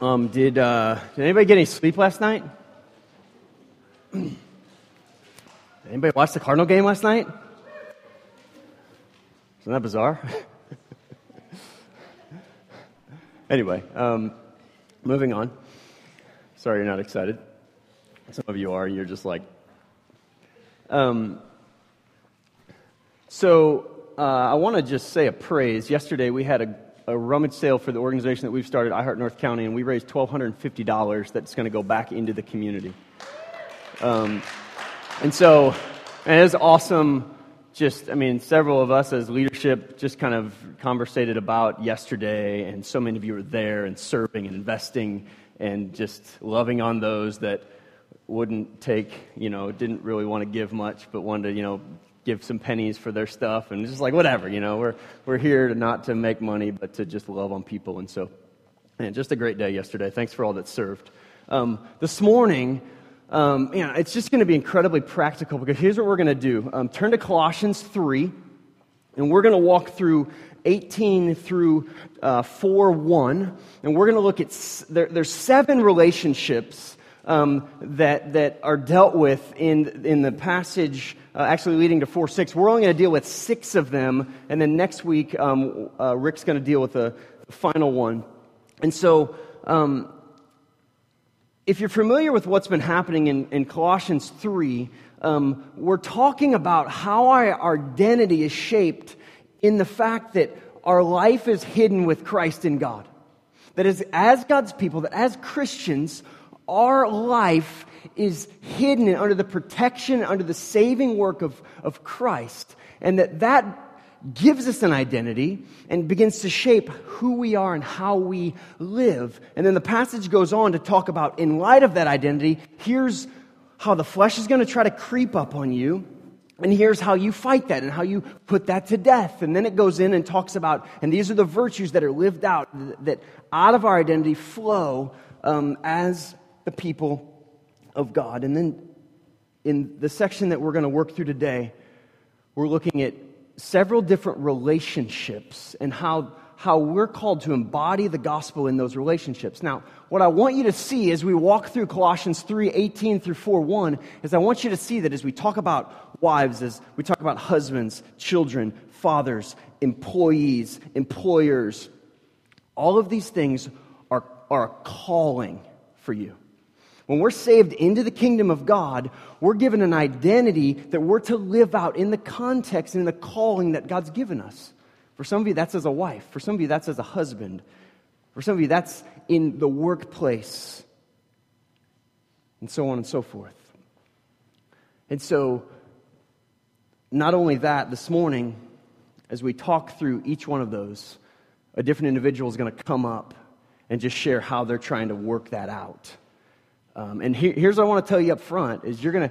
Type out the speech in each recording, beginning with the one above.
Did anybody get any sleep last night? Did anybody watch the Cardinal game last night? Isn't that bizarre? Anyway, moving on. Sorry you're not excited. Some of you are. You're just like... I want to just say a praise. Yesterday we had a rummage sale for the organization that we've started, I Heart North County, and we raised $1,250 that's going to go back into the community. And it's awesome. Several of us as leadership just kind of conversated about yesterday, and so many of you were there and serving and investing and just loving on those that wouldn't take, didn't really want to give much, but wanted to, give some pennies for their stuff, and just like whatever, we're here to not to make money, but to just love on people. And so, man, just a great day yesterday. Thanks for all that served. This morning, it's just going to be incredibly practical, because here's what we're going to do. Turn to Colossians 3, and we're going to walk through 18 through 4:1, and we're going to look at there's seven relationships that are dealt with in the passage, actually leading to 4:6. We're only going to deal with six of them, and then next week Rick's going to deal with the final one. And so, if you're familiar with what's been happening in Colossians 3, we're talking about how our identity is shaped in the fact that our life is hidden with Christ in God. That as God's people, that as Christians, our life is hidden under the protection, under the saving work of Christ. And that gives us an identity and begins to shape who we are and how we live. And then the passage goes on to talk about, in light of that identity, here's how the flesh is going to try to creep up on you, and here's how you fight that and how you put that to death. And then it goes in and talks about, and these are the virtues that are lived out, that out of our identity flow as the people of God. And then in the section that we're going to work through today, we're looking at several different relationships and how we're called to embody the gospel in those relationships. Now, what I want you to see as we walk through Colossians 3:18 through 4:1 is I want you to see that as we talk about wives, as we talk about husbands, children, fathers, employees, employers, all of these things are a calling for you. When we're saved into the kingdom of God, we're given an identity that we're to live out in the context and in the calling that God's given us. For some of you, that's as a wife. For some of you, that's as a husband. For some of you, that's in the workplace. And so on and so forth. And so, not only that, this morning, as we talk through each one of those, a different individual is going to come up and just share how they're trying to work that out. Here's what I want to tell you up front, is the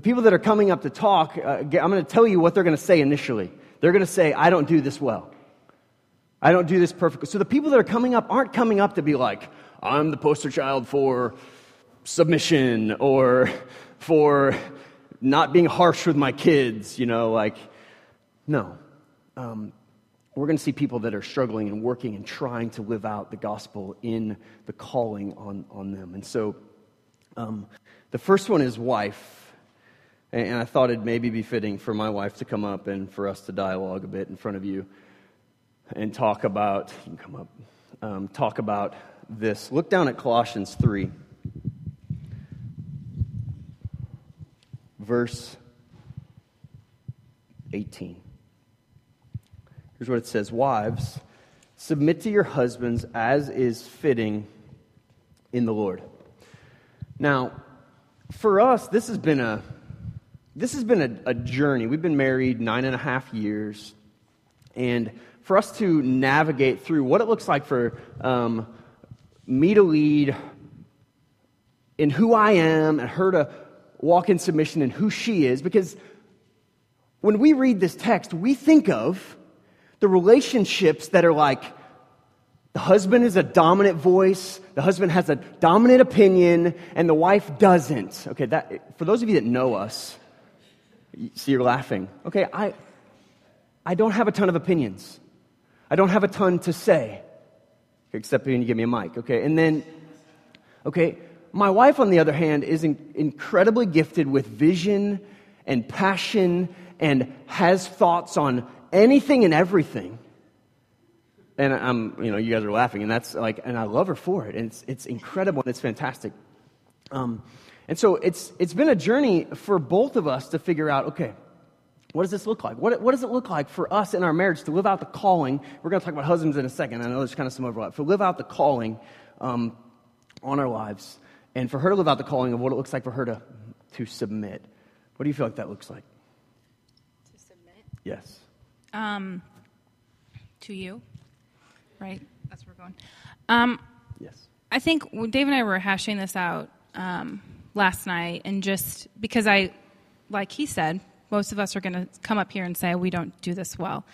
people that are coming up to talk, I'm going to tell you what they're going to say initially. They're going to say, I don't do this well. I don't do this perfectly. So the people that are coming up aren't coming up to be like, I'm the poster child for submission or for not being harsh with my kids, no. We're going to see people that are struggling and working and trying to live out the gospel in the calling on them. And so... the first one is wife, and I thought it'd maybe be fitting for my wife to come up and for us to dialogue a bit in front of you and talk about this. Look down at Colossians 3, verse 18. Here's what it says: Wives, submit to your husbands as is fitting in the Lord. Now, for us, this has been a journey. We've been married 9.5 years, and for us to navigate through what it looks like for me to lead in who I am and her to walk in submission in who she is, because when we read this text, we think of the relationships that are like, the husband is a dominant voice, the husband has a dominant opinion, and the wife doesn't. Okay, that, for those of you that know us, see, you're laughing. Okay, I don't have a ton of opinions. I don't have a ton to say. except when you give me a mic, okay? And then, okay, my wife, on the other hand, is incredibly gifted with vision and passion and has thoughts on anything and everything. And I'm, you know, you guys are laughing, and that's like, and I love her for it, and it's incredible, and it's fantastic. And so it's been a journey for both of us to figure out, okay, what does this look like? What does it look like for us in our marriage to live out the calling? We're going to talk about husbands in a second. I know there's kind of some overlap. To live out the calling on our lives, and for her to live out the calling of what it looks like for her to submit. What do you feel like that looks like? To submit? Yes. To you. Right? That's where we're going. Yes. I think Dave and I were hashing this out last night, and just because like he said, most of us are going to come up here and say, we don't do this well.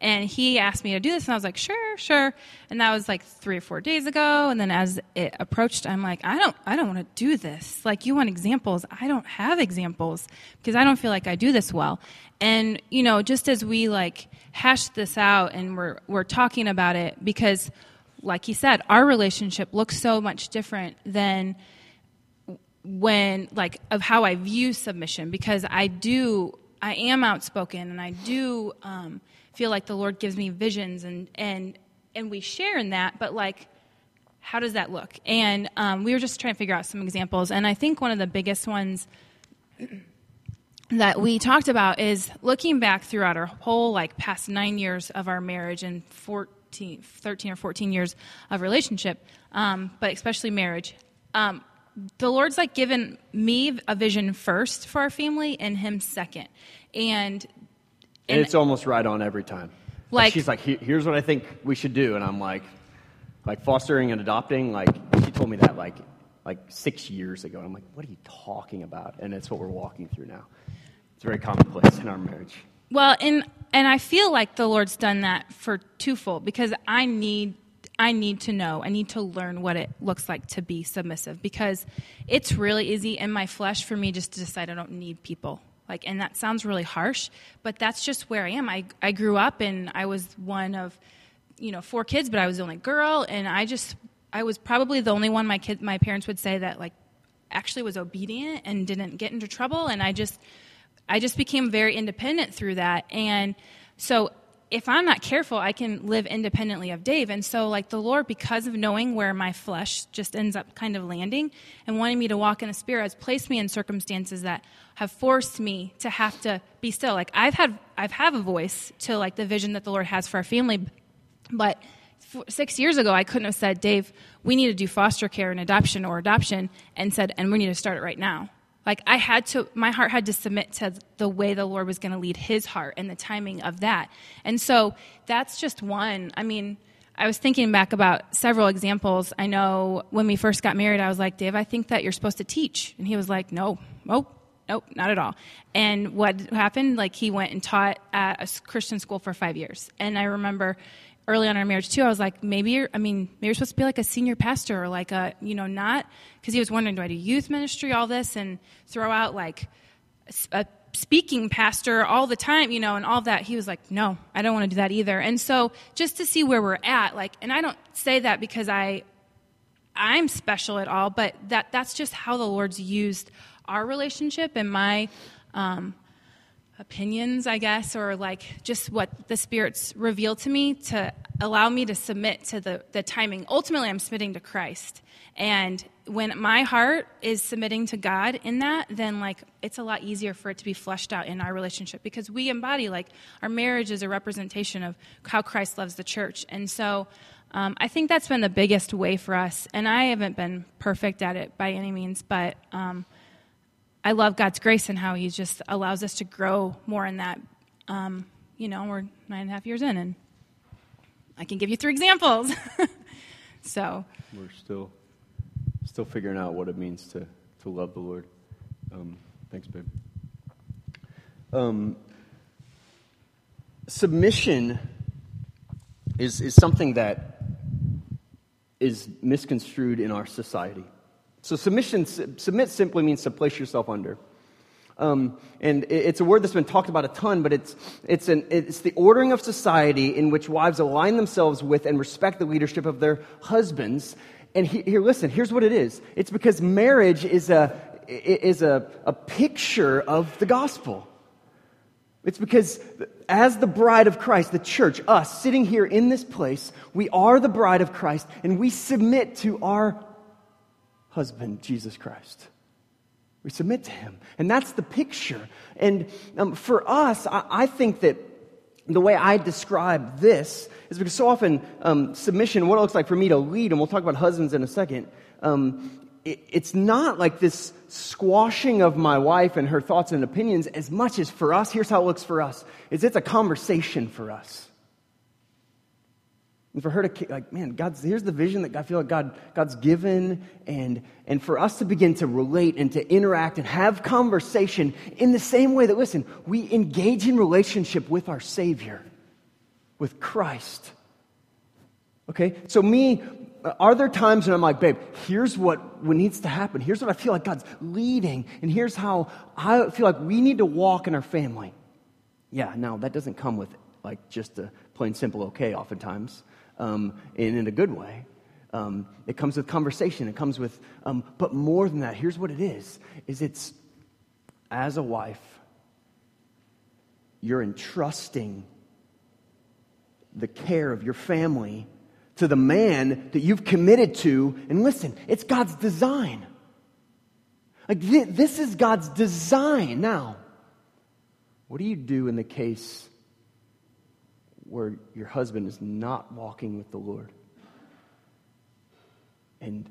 And he asked me to do this, and I was like, sure. And that was like 3 or 4 days ago, and then as it approached, I'm like, I don't want to do this. Like, you want examples. I don't have examples because I don't feel like I do this well. And, you know, just as we, like, hashed this out and we're talking about it, because, like he said, our relationship looks so much different than when, like, of how I view submission, because I am outspoken, and I do feel like the Lord gives me visions, and we share in that, but, like, how does that look? And we were just trying to figure out some examples, and I think one of the biggest ones that we talked about is looking back throughout our whole, like, past 9 years of our marriage and 13 or 14 years of relationship, but especially marriage, the Lord's, like, given me a vision first for our family and him second. And it's almost right on every time. Like, she's like, here's what I think we should do. And I'm like fostering and adopting. Like, she told me that like 6 years ago. And I'm like, what are you talking about? And it's what we're walking through now. It's very commonplace in our marriage. Well, and I feel like the Lord's done that for twofold, because I need to know. I need to learn what it looks like to be submissive, because it's really easy in my flesh for me just to decide I don't need people. Like, and that sounds really harsh, but that's just where I am. I grew up, and I was one of, you know, 4 kids, but I was the only girl, and I was probably the only one my parents would say that, like, actually was obedient and didn't get into trouble, and I just became very independent through that. And so if I'm not careful, I can live independently of Dave. And so, like, the Lord, because of knowing where my flesh just ends up kind of landing and wanting me to walk in the Spirit, has placed me in circumstances that have forced me to have to be still. Like, I've had a voice to, like, the vision that the Lord has for our family, but 6 years ago, I couldn't have said, Dave, we need to do foster care and adoption, and said, and we need to start it right now. Like, my heart had to submit to the way the Lord was going to lead his heart and the timing of that. And so that's just one. I mean, I was thinking back about several examples. I know when we first got married, I was like, Dave, I think that you're supposed to teach. And he was like, no, not at all. And what happened? Like, he went and taught at a Christian school for 5 years. And I remember early on in our marriage too, I was like, maybe you're supposed to be like a senior pastor, or like a, you know, not, because he was wondering, do I do youth ministry, all this, and throw out like a speaking pastor all the time, you know, and all that. He was like, no, I don't want to do that either. And so just to see where we're at, like, and I don't say that because I'm special at all, but that's just how the Lord's used our relationship and my, opinions, I guess, or like just what the Spirit's revealed to me to allow me to submit to the timing. Ultimately, I'm submitting to Christ. And when my heart is submitting to God in that, then, like, it's a lot easier for it to be fleshed out in our relationship, because we embody, like, our marriage is a representation of how Christ loves the church. And so I think that's been the biggest way for us. And I haven't been perfect at it by any means, but I love God's grace and how he just allows us to grow more in that. You know, we're 9.5 years in, and I can give you 3 examples. So we're still figuring out what it means to love the Lord. Thanks, babe. Submission is something that is misconstrued in our society. So submit simply means to place yourself under. And it's a word that's been talked about a ton, but it's the ordering of society in which wives align themselves with and respect the leadership of their husbands. And here, listen, here's what it is. It's because marriage is a picture of the gospel. It's because as the bride of Christ, the church, us sitting here in this place, we are the bride of Christ, and we submit to our husband, Jesus Christ. We submit to him. And that's the picture. And for us, I think that the way I describe this is because so often submission, what it looks like for me to lead, and we'll talk about husbands in a second, it's not like this squashing of my wife and her thoughts and opinions as much as for us, here's how it looks for us, is it's a conversation for us. And for her to, like, man, here's the vision that I feel like God's given, and for us to begin to relate and to interact and have conversation in the same way that, listen, we engage in relationship with our Savior, with Christ. Okay? So are there times when I'm like, babe, here's what needs to happen. Here's what I feel like God's leading, and here's how I feel like we need to walk in our family. Yeah, now that doesn't come with, like, just a plain simple okay oftentimes. And in a good way. It comes with conversation. It comes with, but more than that, here's what it is it's, as a wife, you're entrusting the care of your family to the man that you've committed to. And listen, it's God's design. Like, this is God's design. Now, what do you do in the case where your husband is not walking with the Lord? And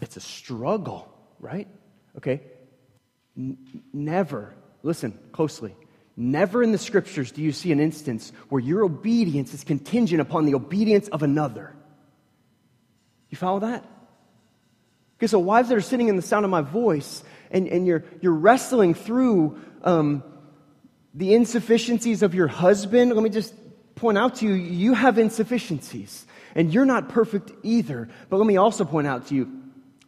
it's a struggle, right? Okay. Never, listen closely, never in the scriptures do you see an instance where your obedience is contingent upon the obedience of another. You follow that? Okay, so wives that are sitting in the sound of my voice, and you're wrestling through the insufficiencies of your husband, let me just point out to you, you have insufficiencies, and you're not perfect either. But let me also point out to you,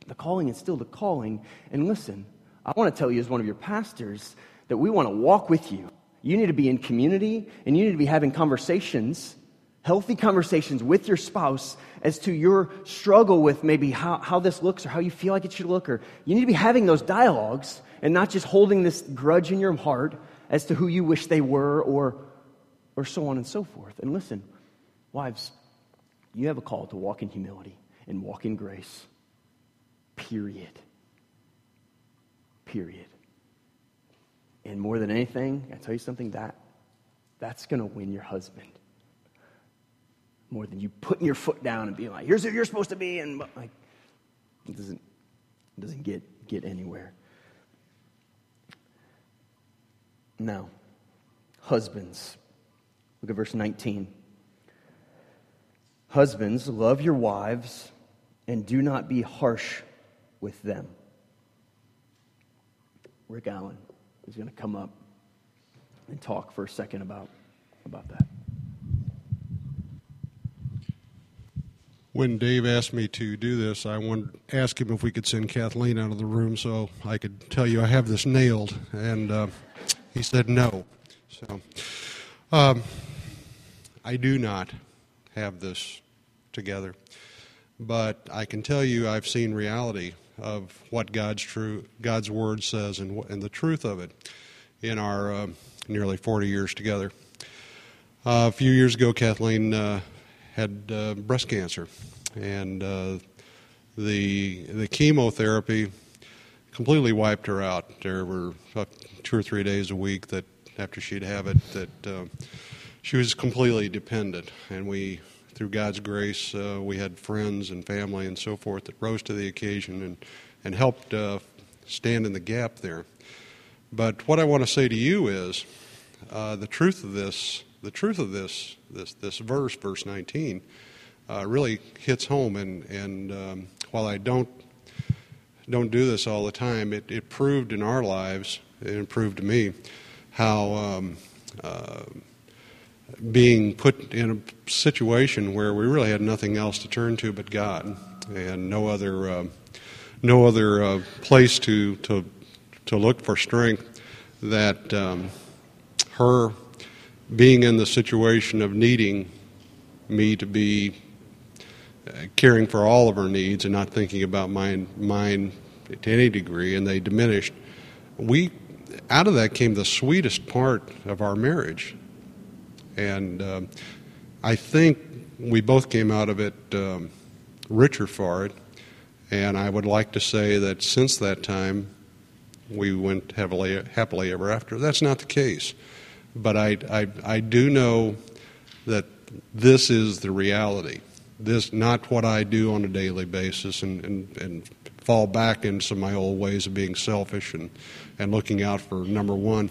the calling is still the calling. And listen, I want to tell you as one of your pastors that we want to walk with you. You need to be in community, and you need to be having conversations, healthy conversations with your spouse as to your struggle with maybe how this looks or how you feel like it should look. Or you need to be having those dialogues and not just holding this grudge in your heart as to who you wish they were, or so on and so forth. And listen, wives, you have a call to walk in humility and walk in grace. Period. And more than anything, I tell you something, that's going to win your husband. More than you putting your foot down and being like, here's who you're supposed to be, and like, it doesn't get anywhere. Now, husbands, look at verse 19. Husbands, love your wives and do not be harsh with them. Rick Allen is going to come up and talk for a second about that. When Dave asked me to do this, I wanted to ask him if we could send Kathleen out of the room so I could tell you I have this nailed, and he said no. So I do not have this together, but I can tell you I've seen reality of what God's Word says and the truth of it in our nearly 40 years together. A few years ago, Kathleen had breast cancer, and the chemotherapy completely wiped her out. There were 2 or 3 days a week that after she'd have it that she was completely dependent, and we, through God's grace, we had friends and family and so forth that rose to the occasion and helped stand in the gap there. But what I want to say to you is the truth of this verse, verse 19, really hits home, and while I don't do this all the time, it proved in our lives, it proved to me, how being put in a situation where we really had nothing else to turn to but God, and no other place to to look for strength that her being in the situation of needing me to be caring for all of her needs and not thinking about mine to any degree, and they diminished. Out of that came the sweetest part of our marriage. And I think we both came out of it richer for it. And I would like to say that since that time, we went happily ever after. That's not the case. But I do know that this is the reality. This, not what I do on a daily basis and fall back into some of my old ways of being selfish and looking out for number one.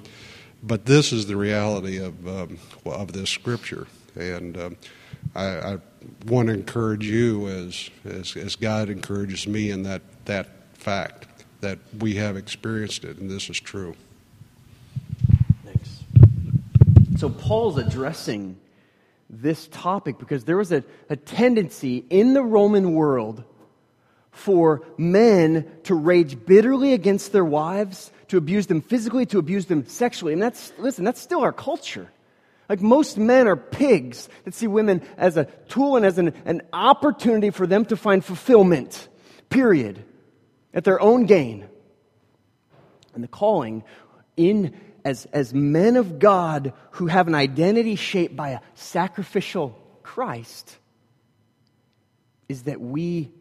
But this is the reality of this scripture. And I want to encourage you as God encourages me in that fact, that we have experienced it, and this is true. Thanks. So Paul's addressing this topic because there was a tendency in the Roman world for men to rage bitterly against their wives, to abuse them physically, to abuse them sexually. And that's still our culture. Like, most men are pigs that see women as a tool and as an opportunity for them to find fulfillment, period, at their own gain. And the calling as men of God who have an identity shaped by a sacrificial Christ is that we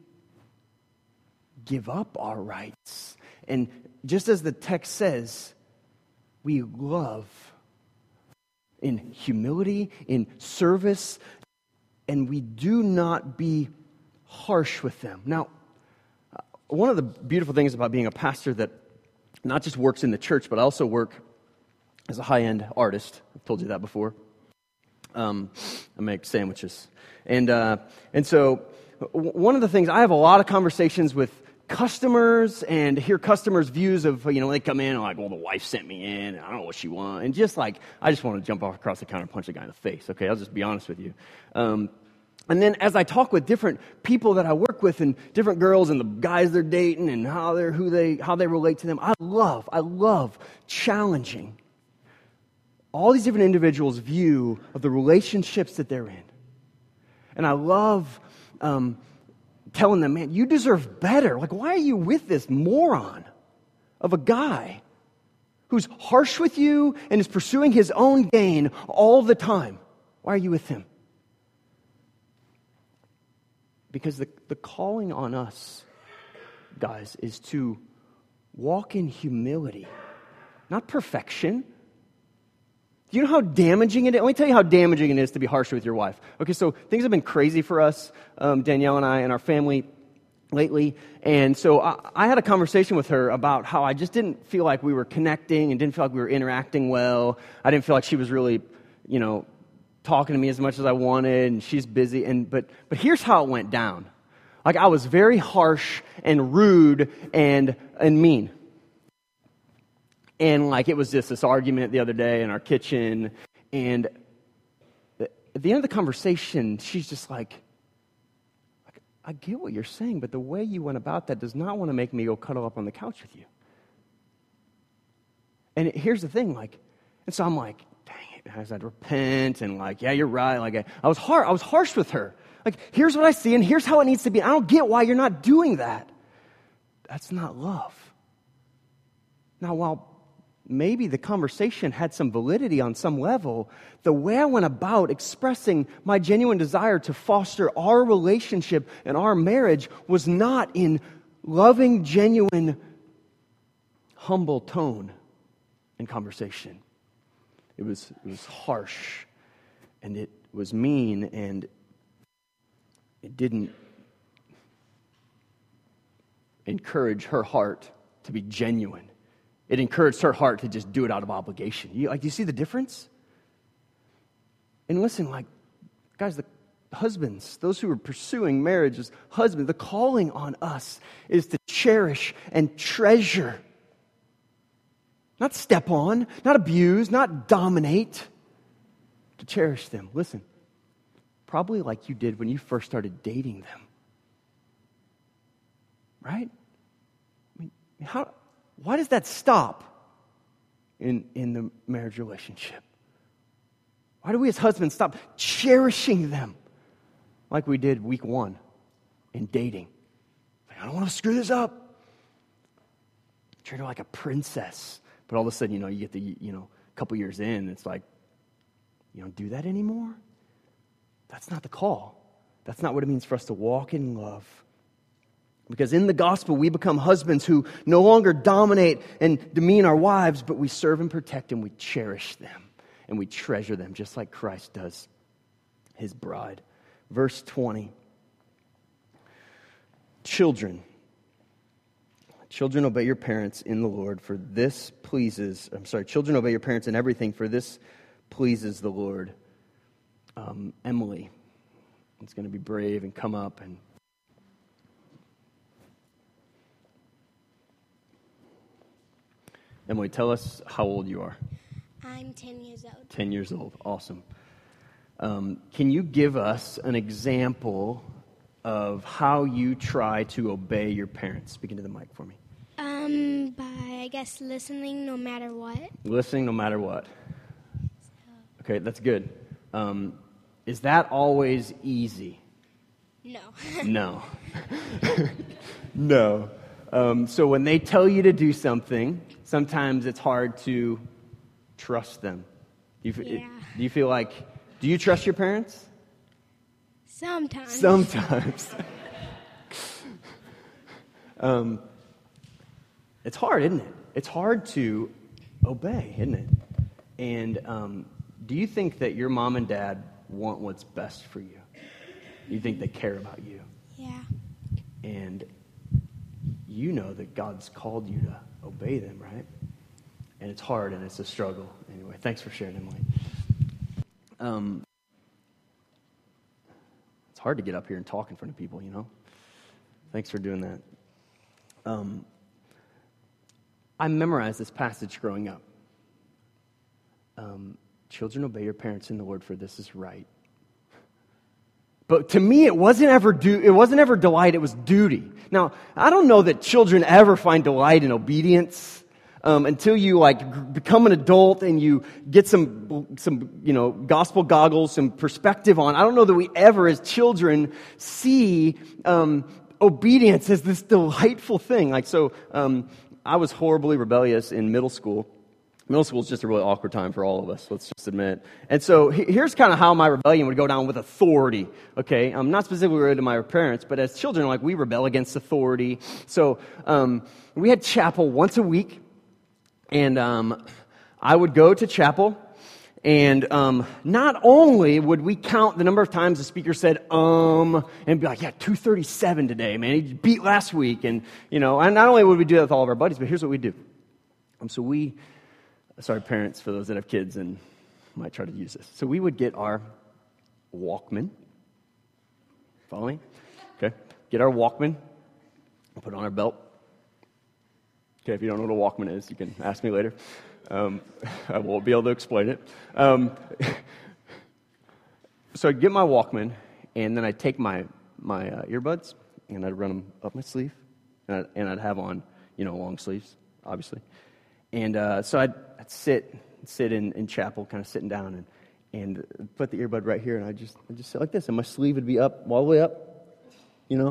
give up our rights. And just as the text says, we love in humility, in service, and we do not be harsh with them. Now, one of the beautiful things about being a pastor that not just works in the church, but I also work as a high-end artist. I've told you that before. I make sandwiches. And so one of the things, I have a lot of conversations with customers and hear customers' views of, when they come in and like, well, the wife sent me in, and I don't know what she wants. And I just want to jump off across the counter and punch the guy in the face. Okay, I'll just be honest with you. And then as I talk with different people that I work with and different girls and the guys they're dating and how they relate to them, I love challenging all these different individuals' view of the relationships that they're in. And I love telling them, man, you deserve better. Like, why are you with this moron of a guy who's harsh with you and is pursuing his own gain all the time? Why are you with him? Because the calling on us, guys, is to walk in humility, not perfection. Do you know how damaging it is? Let me tell you how damaging it is to be harsh with your wife. Okay, so things have been crazy for us, Danielle and I and our family lately. And so I had a conversation with her about how I just didn't feel like we were connecting and didn't feel like we were interacting well. I didn't feel like she was really, talking to me as much as I wanted, and she's busy. But here's how it went down. Like, I was very harsh and rude and mean. And, it was just this argument the other day in our kitchen. And at the end of the conversation, she's just like, I get what you're saying, but the way you went about that does not want to make me go cuddle up on the couch with you. And here's the thing, and so I'm like, dang it. I said, repent. And yeah, you're right. I was harsh with her. Here's what I see, and here's how it needs to be. I don't get why you're not doing that. That's not love. Now, while maybe the conversation had some validity on some level, the way I went about expressing my genuine desire to foster our relationship and our marriage was not in loving, genuine, humble tone and conversation. It was harsh, and it was mean, and it didn't encourage her heart to be genuine. It encouraged her heart to just do it out of obligation. You see the difference? And listen, guys, the husbands, those who are pursuing marriage as husbands, the calling on us is to cherish and treasure. Not step on, not abuse, not dominate. To cherish them. Listen, probably like you did when you first started dating them. Right? I mean, how... Why does that stop in the marriage relationship? Why do we as husbands stop cherishing them like we did week one in dating? Like, I don't want to screw this up. Treat her like a princess. But all of a sudden, you get the, a couple years in, it's like, you don't do that anymore? That's not the call. That's not what it means for us to walk in love. Because in the gospel, we become husbands who no longer dominate and demean our wives, but we serve and protect and we cherish them. And we treasure them just like Christ does his bride. Verse 20. Children, obey your parents in the Lord, for this pleases... children, obey your parents in everything, for this pleases the Lord. Emily is going to be brave and come up and... Emily, tell us how old you are. I'm 10 years old. 10 years old. Awesome. Can you give us an example of how you try to obey your parents? Speak into the mic for me. By, I guess, listening no matter what. Listening no matter what. Okay, that's good. Is that always easy? No. No. No. So when they tell you to do something, sometimes it's hard to... trust them. Do you feel like, do you trust your parents? Sometimes. It's hard, isn't it? It's hard to obey, isn't it? And do you think that your mom and dad want what's best for you? You think they care about you? Yeah. And you know that God's called you to obey them, right? And it's hard, and it's a struggle. Anyway, thanks for sharing, Emily. It's hard to get up here and talk in front of people, Thanks for doing that. I memorized this passage growing up. Children, obey your parents in the Lord, for this is right. But to me, it wasn't ever delight, it was duty. Now, I don't know that children ever find delight in obedience. Until you become an adult and you get some gospel goggles, some perspective on. I don't know that we ever, as children, see obedience as this delightful thing. I was horribly rebellious in middle school. Middle school is just a really awkward time for all of us, let's just admit. And so here's kind of how my rebellion would go down with authority, okay? Not specifically related to my parents, but as children, we rebel against authority. So we had chapel once a week. And I would go to chapel, and not only would we count the number of times the speaker said, and be like, yeah, 237 today, man, he beat last week. And, and not only would we do that with all of our buddies, but here's what we do. Sorry, parents, for those that have kids and might try to use this. So we would get our Walkman, following? Okay, get our Walkman, put on our belt. Okay, if you don't know what a Walkman is, you can ask me later. I won't be able to explain it. So I'd get my Walkman, and then I'd take my earbuds, and I'd run them up my sleeve, and I'd have on, long sleeves, obviously. And so I'd sit in chapel, kind of sitting down, and put the earbud right here, and I'd just sit like this, and my sleeve would be up, all the way up.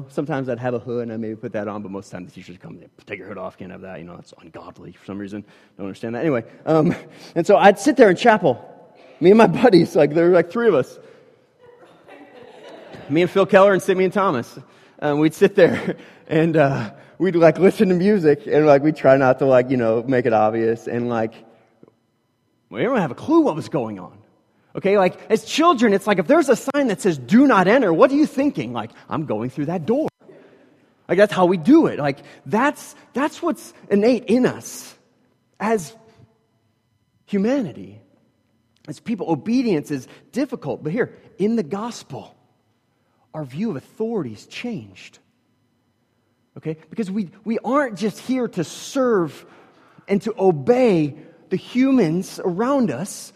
Sometimes I'd have a hood and I'd maybe put that on, but most of the time the teachers come, take your hood off, can't have that, that's ungodly for some reason. Don't understand that. Anyway, and so I'd sit there in chapel, me and my buddies, there were three of us. Me and Phil Keller and Sidney and Thomas. We'd sit there and we'd listen to music and we'd try not to make it obvious and we don't have a clue what was going on. Okay, as children, it's if there's a sign that says, do not enter, what are you thinking? I'm going through that door. That's how we do it. That's what's innate in us as humanity, as people. Obedience is difficult. But here, in the gospel, our view of authority is changed. Okay, because we aren't just here to serve and to obey the humans around us,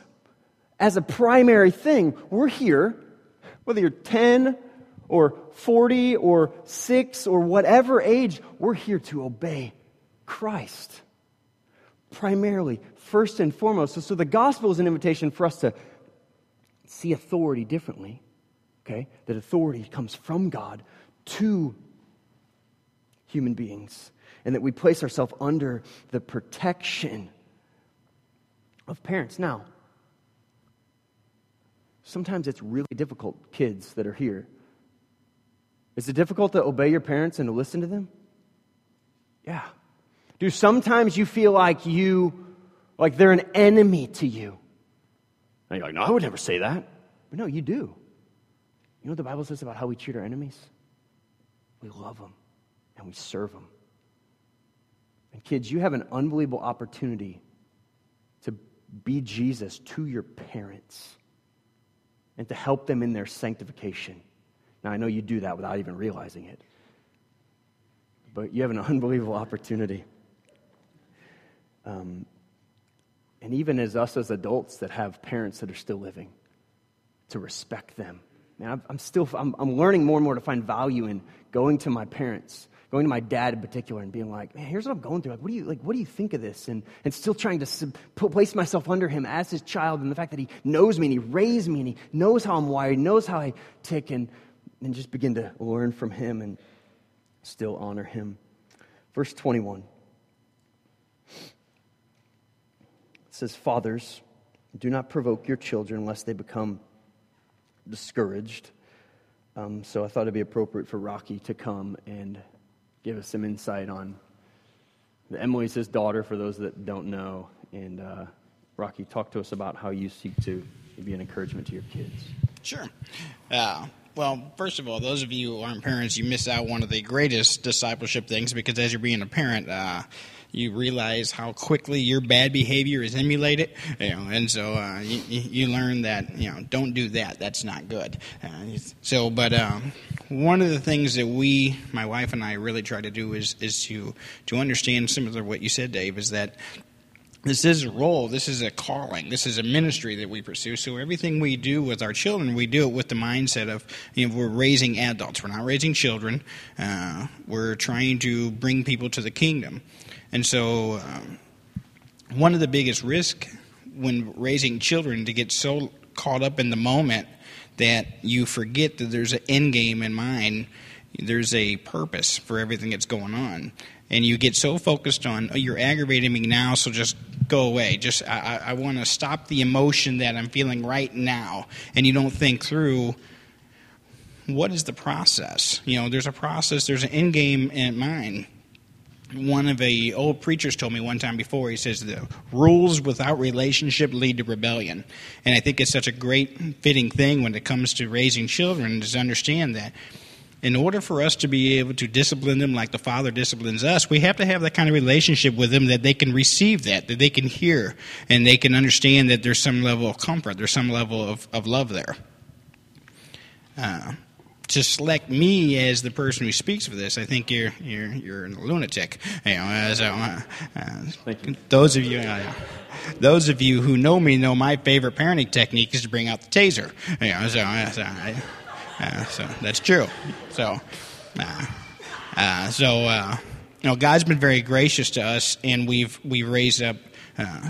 as a primary thing. We're here, whether you're 10 or 40 or 6 or whatever age, we're here to obey Christ. primarily, first and foremost. So the gospel is an invitation for us to see authority differently, okay? That authority comes from God to human beings, and that we place ourselves under the protection of parents. Now, sometimes it's really difficult, kids that are here. Is it difficult to obey your parents and to listen to them? Yeah. Do sometimes you feel like they're an enemy to you? And you're like, no, I would never say that. But no, you do. You know what the Bible says about how we treat our enemies? We love them and we serve them. And kids, you have an unbelievable opportunity to be Jesus to your parents and to help them in their sanctification. Now, I know you do that without even realizing it. But you have an unbelievable opportunity. And even as us as adults that have parents that are still living, to respect them. Now, I'm learning more and more to find value in going to my parents, going to my dad in particular, and being like, man, here's what I'm going through. What do you think of this? And still trying to place myself under him as his child, and the fact that he knows me and he raised me and he knows how I'm wired, knows how I tick, and just begin to learn from him and still honor him. Verse 21. It says, fathers, do not provoke your children lest they become discouraged. So I thought it'd be appropriate for Rocky to come and give us some insight on Emily's his daughter, for those that don't know. And Rocky, talk to us about how you seek to be an encouragement to your kids. Sure. Well, first of all, those of you who aren't parents, you miss out one of the greatest discipleship things, because as you're being a parent, you realize how quickly your bad behavior is emulated, and so you learn that, don't do that. That's not good. One of the things that my wife and I, really try to do is to understand, similar to what you said, Dave, is that this is a role, this is a calling, this is a ministry that we pursue. So everything we do with our children, we do it with the mindset of, we're raising adults. We're not raising children. We're trying to bring people to the kingdom. And so one of the biggest risks when raising children to get so caught up in the moment that you forget that there's an end game in mind. There's a purpose for everything that's going on. And you get so focused on, oh, you're aggravating me now, so just go away. Just I want to stop the emotion that I'm feeling right now. And you don't think through, what is the process? There's a process. There's an end game in mind. One of the old preachers told me one time before, he says, the rules without relationship lead to rebellion. And I think it's such a great fitting thing when it comes to raising children, is to understand that in order for us to be able to discipline them like the Father disciplines us, we have to have that kind of relationship with them that they can receive that they can hear, and they can understand that there's some level of comfort, there's some level of love there. To select me as the person who speaks for this, I think you're a lunatic. Thank you. Those of you who know me know my favorite parenting technique is to bring out the taser. So that's true. God's been very gracious to us, and we've raised up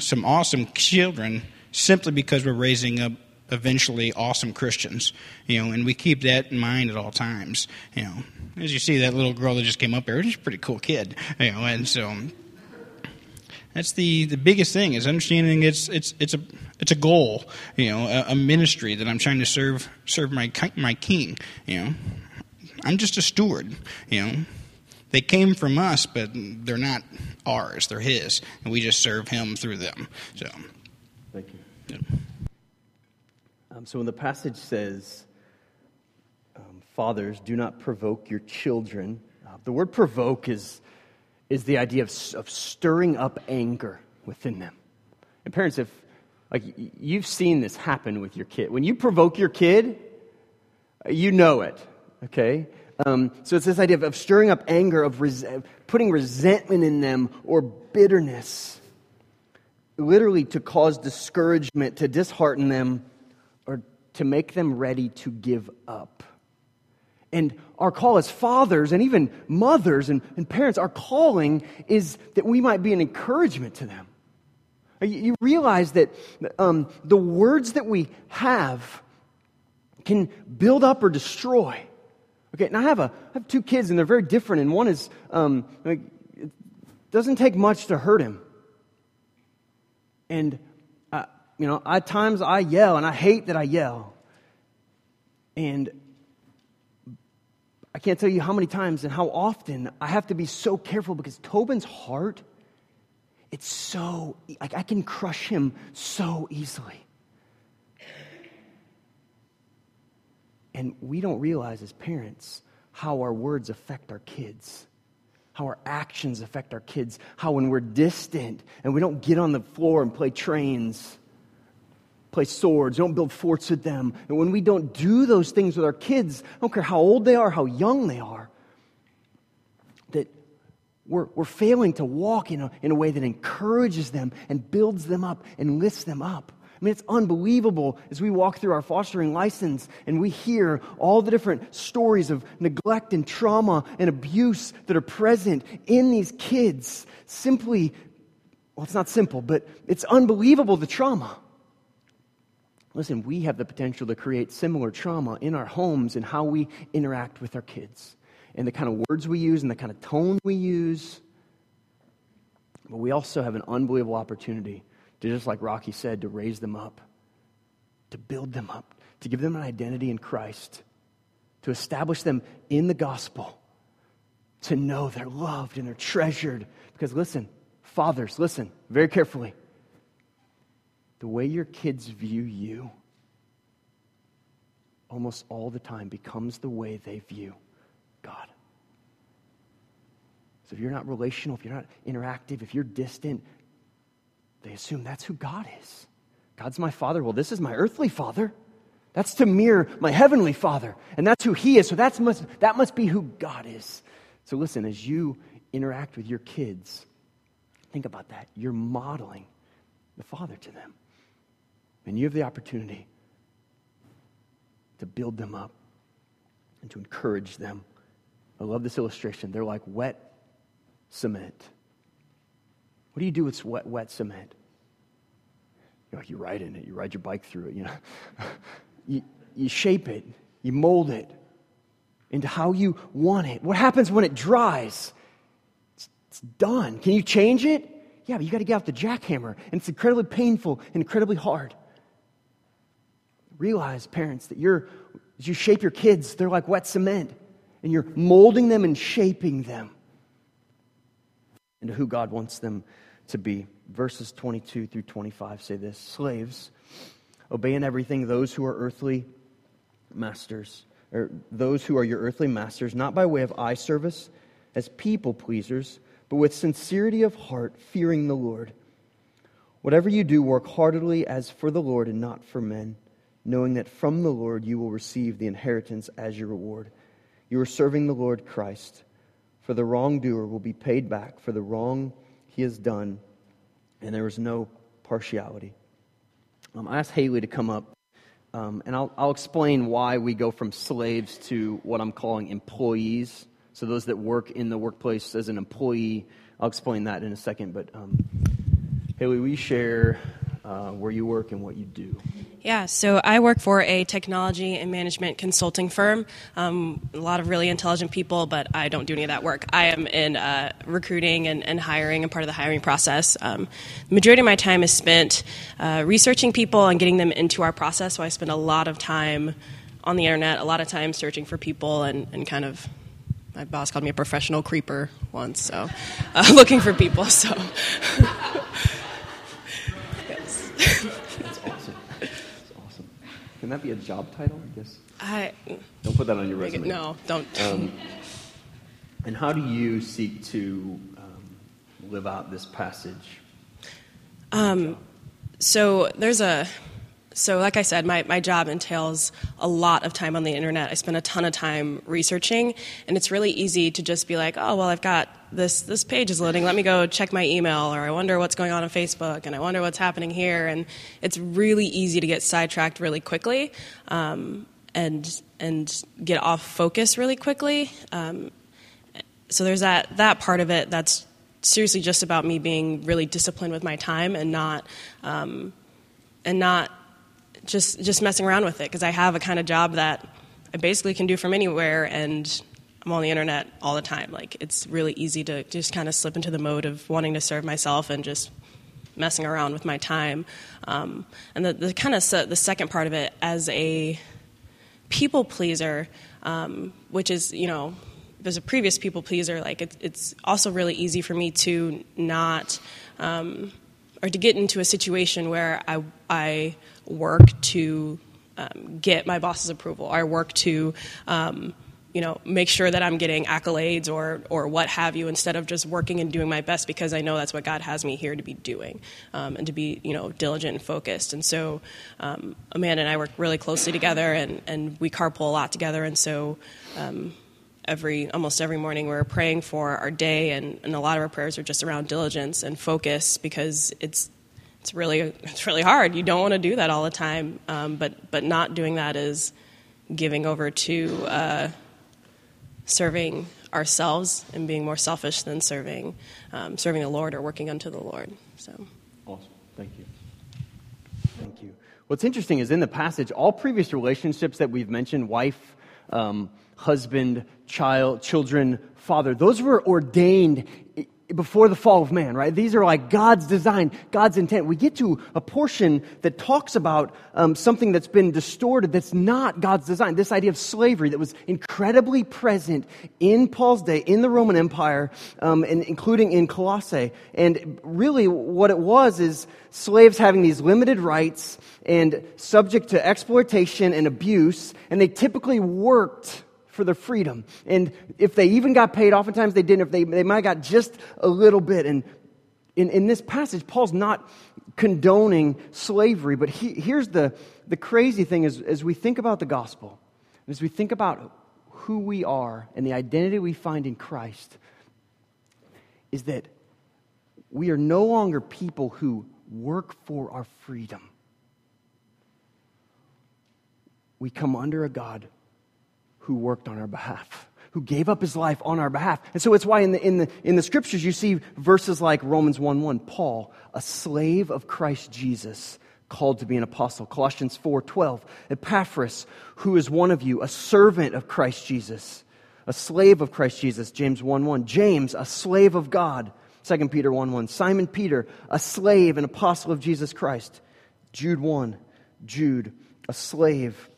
some awesome children simply because we're raising up eventually awesome Christians, and we keep that in mind at all times. As you see that little girl that just came up here, she's a pretty cool kid, and so that's the biggest thing, is understanding it's a goal, a ministry that I'm trying to serve my king. I'm just a steward. They came from us, but they're not ours, they're his, and we just serve him through them. So thank you. Yeah. So when the passage says, fathers, do not provoke your children, the word provoke is the idea of stirring up anger within them. And parents, if you've seen this happen with your kid. When you provoke your kid, you know it, okay? So it's this idea of stirring up anger, of putting resentment in them or bitterness, literally to cause discouragement, to dishearten them, to make them ready to give up. And our call as fathers and even mothers and parents, our calling is that we might be an encouragement to them, You realize that the words that we have can build up or destroy. Okay, now I have two kids, and they're very different. And one is, it doesn't take much to hurt him. And, at times I yell, and I hate that I yell. And I can't tell you how many times and how often I have to be so careful, because Tobin's heart, it's so, like, I can crush him so easily. And we don't realize as parents how our words affect our kids, how our actions affect our kids, how when we're distant and we don't get on the floor and play trains, play swords, don't build forts with them. And when we don't do those things with our kids, I don't care how old they are, how young they are, that we're failing to walk in a way that encourages them and builds them up and lifts them up. I mean, it's unbelievable as we walk through our fostering license and we hear all the different stories of neglect and trauma and abuse that are present in these kids. Simply, well, it's not simple, but it's unbelievable, the trauma. Listen, we have the potential to create similar trauma in our homes and how we interact with our kids and the kind of words we use and the kind of tone we use. But we also have an unbelievable opportunity to, just like Rocky said, to raise them up, to build them up, to give them an identity in Christ, to establish them in the gospel, to know they're loved and they're treasured. Because listen, fathers, listen very carefully. The way your kids view you almost all the time becomes the way they view God. So if you're not relational, if you're not interactive, if you're distant, they assume that's who God is. God's my father. Well, this is my earthly father. That's to mirror my heavenly father. And that's who he is. So that must be who God is. So listen, as you interact with your kids, think about that. You're modeling the Father to them. And you have the opportunity to build them up and to encourage them. I love this illustration. They're like wet cement. What do you do with wet cement? You're like, you ride in it. You ride your bike through it. You know, you shape it. You mold it into how you want it. What happens when it dries? It's done. Can you change it? Yeah, but you got to get out the jackhammer, and it's incredibly painful and incredibly hard. Realize, parents, that as you shape your kids, they're like wet cement, and you're molding them and shaping them into who God wants them to be. Verses 22 through 25 say this: slaves, obey in everything those who are earthly masters, or those who are your earthly masters, not by way of eye service as people pleasers, but with sincerity of heart, fearing the Lord. Whatever you do, work heartily as for the Lord and not for men, knowing that from the Lord you will receive the inheritance as your reward. You are serving the Lord Christ, for the wrongdoer will be paid back for the wrong he has done, and there is no partiality. I asked Haley to come up, and I'll explain why we go from slaves to what I'm calling employees. So those that work in the workplace as an employee, I'll explain that in a second. But Haley, will you share where you work and what you do? Yeah, so I work for a technology and management consulting firm. A lot of really intelligent people, but I don't do any of that work. I am in recruiting and hiring and part of the hiring process. The majority of my time is spent researching people and getting them into our process. So I spend a lot of time on the internet, a lot of time searching for people and kind of... My boss called me a professional creeper once, so looking for people. So yes. That's awesome. That's awesome. Can that be a job title? I guess. Don't put that on your resume. No, don't. And how do you seek to live out this passage? So like I said, my job entails a lot of time on the internet. I spend a ton of time researching, and it's really easy to just be like, oh, well, I've got this page is loading. Let me go check my email, or I wonder what's going on Facebook, and I wonder what's happening here. And it's really easy to get sidetracked really quickly and get off focus really quickly. So there's that part of it that's seriously just about me being really disciplined with my time and not just messing around with it, because I have a kind of job that I basically can do from anywhere, and I'm on the internet all the time. Like, it's really easy to just kind of slip into the mode of wanting to serve myself and just messing around with my time. And the second part of it, as a people pleaser, which is, you know, as a previous people pleaser, like, it's also really easy for me to not, or to get into a situation where I work to get my boss's approval. I work to, you know, make sure that I'm getting accolades or what have you, instead of just working and doing my best, because I know that's what God has me here to be doing, and to be, you know, diligent and focused. And so Amanda and I work really closely together, and we carpool a lot together. And so almost every morning we're praying for our day, and a lot of our prayers are just around diligence and focus, because it's really hard. You don't want to do that all the time, but not doing that is giving over to serving ourselves and being more selfish than serving the Lord or working unto the Lord. So awesome. Thank you. What's interesting is in the passage, all previous relationships that we've mentioned, wife, husband, child, children, father, those were ordained before the fall of man, right? These are like God's design, God's intent. We get to a portion that talks about something that's been distorted, that's not God's design. This idea of slavery that was incredibly present in Paul's day, in the Roman Empire, and including in Colossae. And really what it was is slaves having these limited rights and subject to exploitation and abuse, and they typically worked for their freedom. And if they even got paid, oftentimes they didn't. If they might have got just a little bit. And in this passage, Paul's not condoning slavery. But here's the crazy thing is, as we think about the gospel, as we think about who we are and the identity we find in Christ, is that we are no longer people who work for our freedom. We come under a God who worked on our behalf, who gave up his life on our behalf. And so it's why in the scriptures you see verses like Romans 1:1, Paul, a slave of Christ Jesus, called to be an apostle. Colossians 4:12, Epaphras, who is one of you, a servant of Christ Jesus, a slave of Christ Jesus. James 1:1, James, a slave of God. 2 Peter 1:1, Simon Peter, a slave and apostle of Jesus Christ. Jude 1, Jude, a slave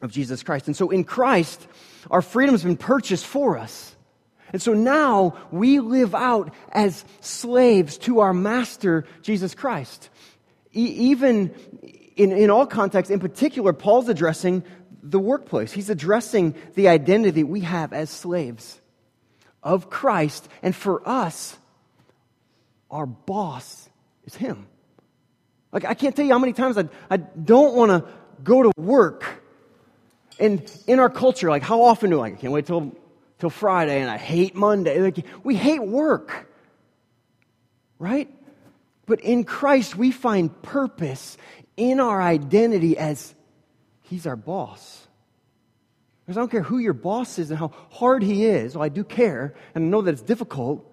of Jesus Christ. And so in Christ, our freedom has been purchased for us. And so now we live out as slaves to our master, Jesus Christ. Even in all contexts, in particular, Paul's addressing the workplace. He's addressing the identity we have as slaves of Christ. And for us, our boss is him. Like, I can't tell you how many times I don't want to go to work. And in our culture, like, how often do I can't wait till Friday, and I hate Monday. Like, we hate work, right? But in Christ, we find purpose in our identity as he's our boss. Because I don't care who your boss is and how hard he is. Well, I do care, and I know that it's difficult.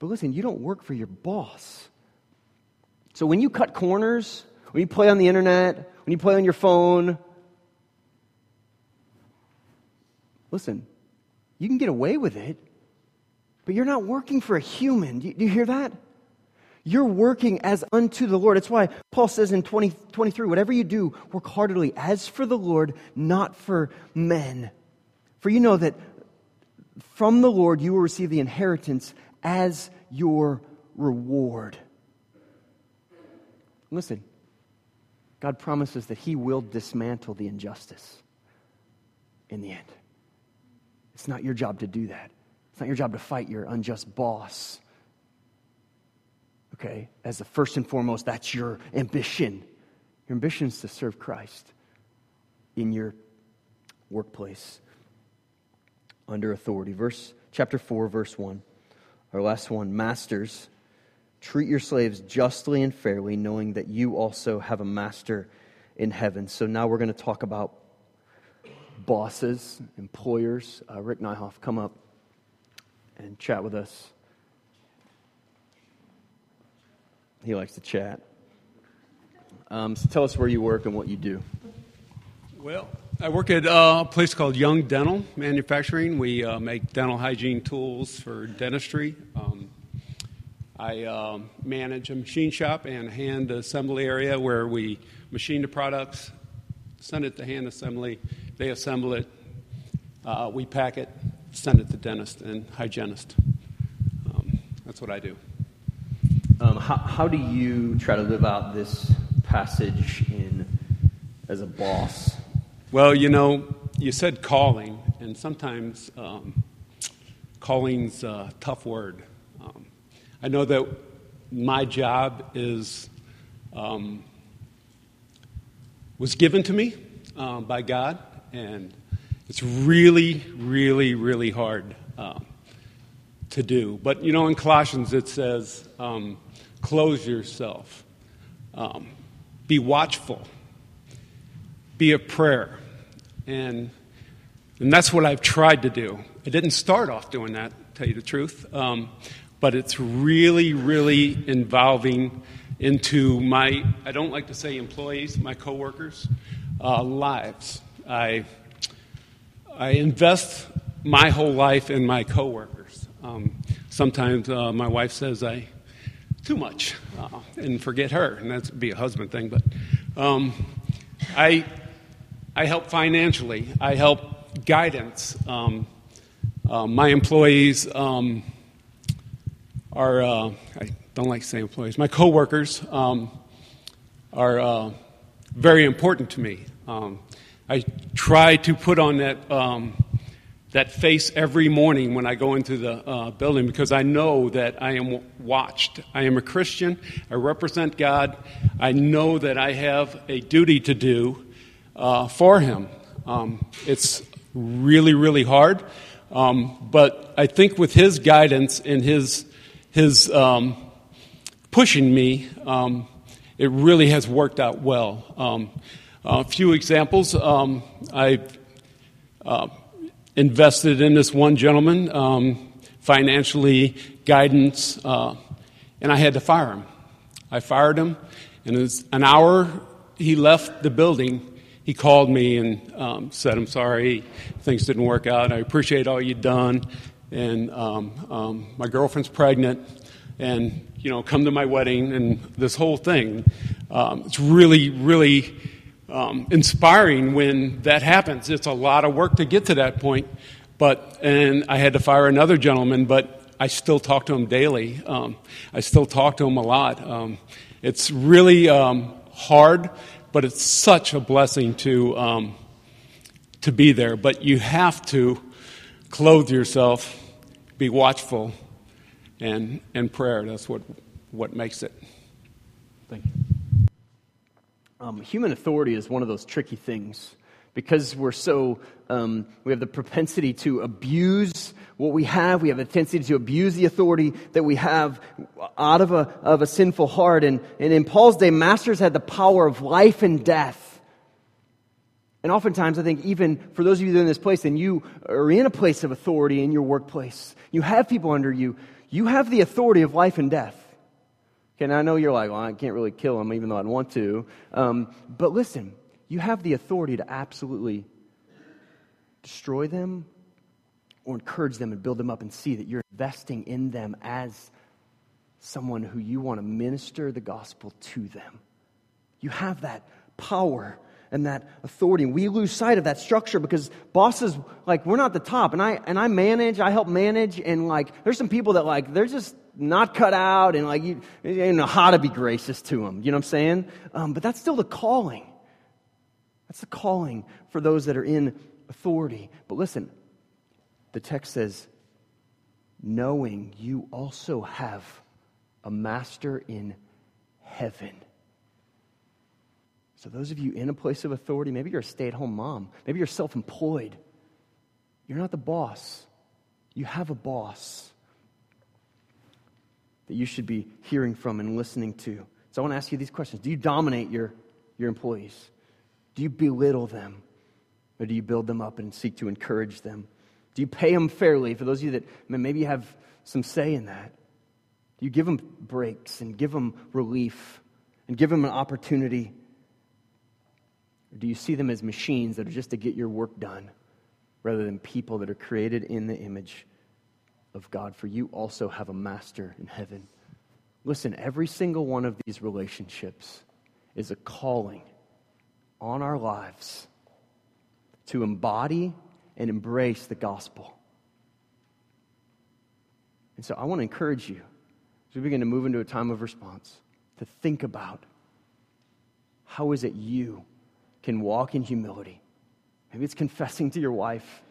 But listen, you don't work for your boss. So when you cut corners, when you play on the internet, when you play on your phone, listen, you can get away with it, but you're not working for a human. Do you hear that? You're working as unto the Lord. That's why Paul says in 23, whatever you do, work heartily as for the Lord, not for men. For you know that from the Lord you will receive the inheritance as your reward. Listen, God promises that he will dismantle the injustice in the end. It's not your job to do that. It's not your job to fight your unjust boss. Okay? As the first and foremost, that's your ambition. Your ambition is to serve Christ in your workplace under authority. Chapter 4, verse 1. Our last one. Masters, treat your slaves justly and fairly, knowing that you also have a master in heaven. So now we're going to talk about bosses, employers. Rick Nyhoff, come up and chat with us He likes to chat. So tell us where you work and what you do. Well, I work at a place called Young Dental Manufacturing. We make dental hygiene tools for dentistry. I manage a machine shop and hand assembly area where we machine the products, send it to hand assembly, they assemble it, we pack it, send it to dentist and hygienist. That's what I do. How do you try to live out this passage in as a boss? Well, you know, you said calling, and sometimes calling's a tough word. I know that my job is was given to me by God, and it's really, really, really hard to do. But, you know, in Colossians it says, clothe yourself, be watchful, be a prayer. And that's what I've tried to do. I didn't start off doing that, to tell you the truth. But it's really, really involving into my, I don't like to say employees, my coworkers' lives. I invest my whole life in my coworkers. Sometimes my wife says I too much and forget her, and that's be a husband thing. But I help financially. I help guidance. My employees. I don't like to say employees. My coworkers are very important to me. I try to put on that face every morning when I go into the building, because I know that I am watched. I am a Christian. I represent God. I know that I have a duty to do for Him. It's really, really hard, but I think with His guidance and His pushing me, it really has worked out well. A few examples. I've invested in this one gentleman, financially, guidance, and I had to fire him. I fired him, and it's an hour he left the building, he called me and said, "I'm sorry, things didn't work out. I appreciate all you've done. And my girlfriend's pregnant, and, you know, come to my wedding," and this whole thing. It's really, really inspiring when that happens. It's a lot of work to get to that point, and I had to fire another gentleman, but I still talk to him daily. I still talk to him a lot. It's really hard, but it's such a blessing to be there. But you have to clothe yourself, be watchful, and prayer. That's what makes it. Thank you. Human authority is one of those tricky things, because we're so we have the propensity to abuse what we have. We have a tendency to abuse the authority that we have out of a sinful heart. And in Paul's day, masters had the power of life and death. And oftentimes, I think, even for those of you that are in this place, and you are in a place of authority in your workplace, you have people under you, you have the authority of life and death. Okay, now I know you're like, well, I can't really kill them, even though I'd want to. But listen, you have the authority to absolutely destroy them or encourage them and build them up, and see that you're investing in them as someone who you want to minister the gospel to them. You have that power and that authority. We lose sight of that structure because bosses, like, we're not the top. And I manage, I help manage, and, like, there's some people that, like, they're just not cut out, and, like, you know how to be gracious to them. You know what I'm saying? But that's still the calling. That's the calling for those that are in authority. But listen, the text says, knowing you also have a master in heaven. So those of you in a place of authority, maybe you're a stay-at-home mom, maybe you're self-employed, you're not the boss. You have a boss that you should be hearing from and listening to. So I want to ask you these questions. Do you dominate your employees? Do you belittle them? Or do you build them up and seek to encourage them? Do you pay them fairly? For those of you that maybe you have some say in that. Do you give them breaks and give them relief and give them an opportunity? Or do you see them as machines that are just to get your work done rather than people that are created in the image of God? For you also have a master in heaven. Listen, every single one of these relationships is a calling on our lives to embody and embrace the gospel. And so I want to encourage you, as we begin to move into a time of response, to think about how is it you can walk in humility. Maybe it's confessing to your wife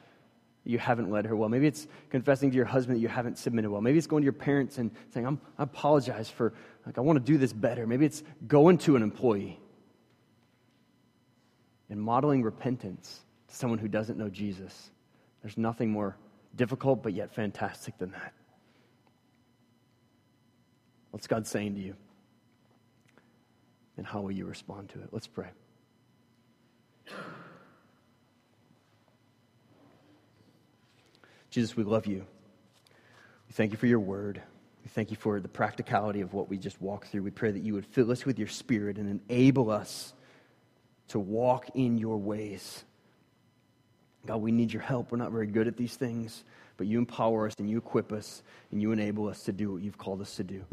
that you haven't led her well. Maybe it's confessing to your husband that you haven't submitted well. Maybe it's going to your parents and saying, I apologize for, I want to do this better. Maybe it's going to an employee and modeling repentance to someone who doesn't know Jesus. There's nothing more difficult but yet fantastic than that. What's God saying to you? And how will you respond to it? Let's pray. Jesus, we love you. We thank you for your word. We thank you for the practicality of what we just walked through. We pray that you would fill us with your Spirit and enable us to walk in your ways. God, we need your help. We're not very good at these things, but you empower us and you equip us and you enable us to do what you've called us to do.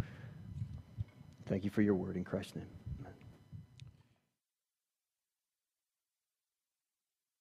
Thank you for your word in Christ's name.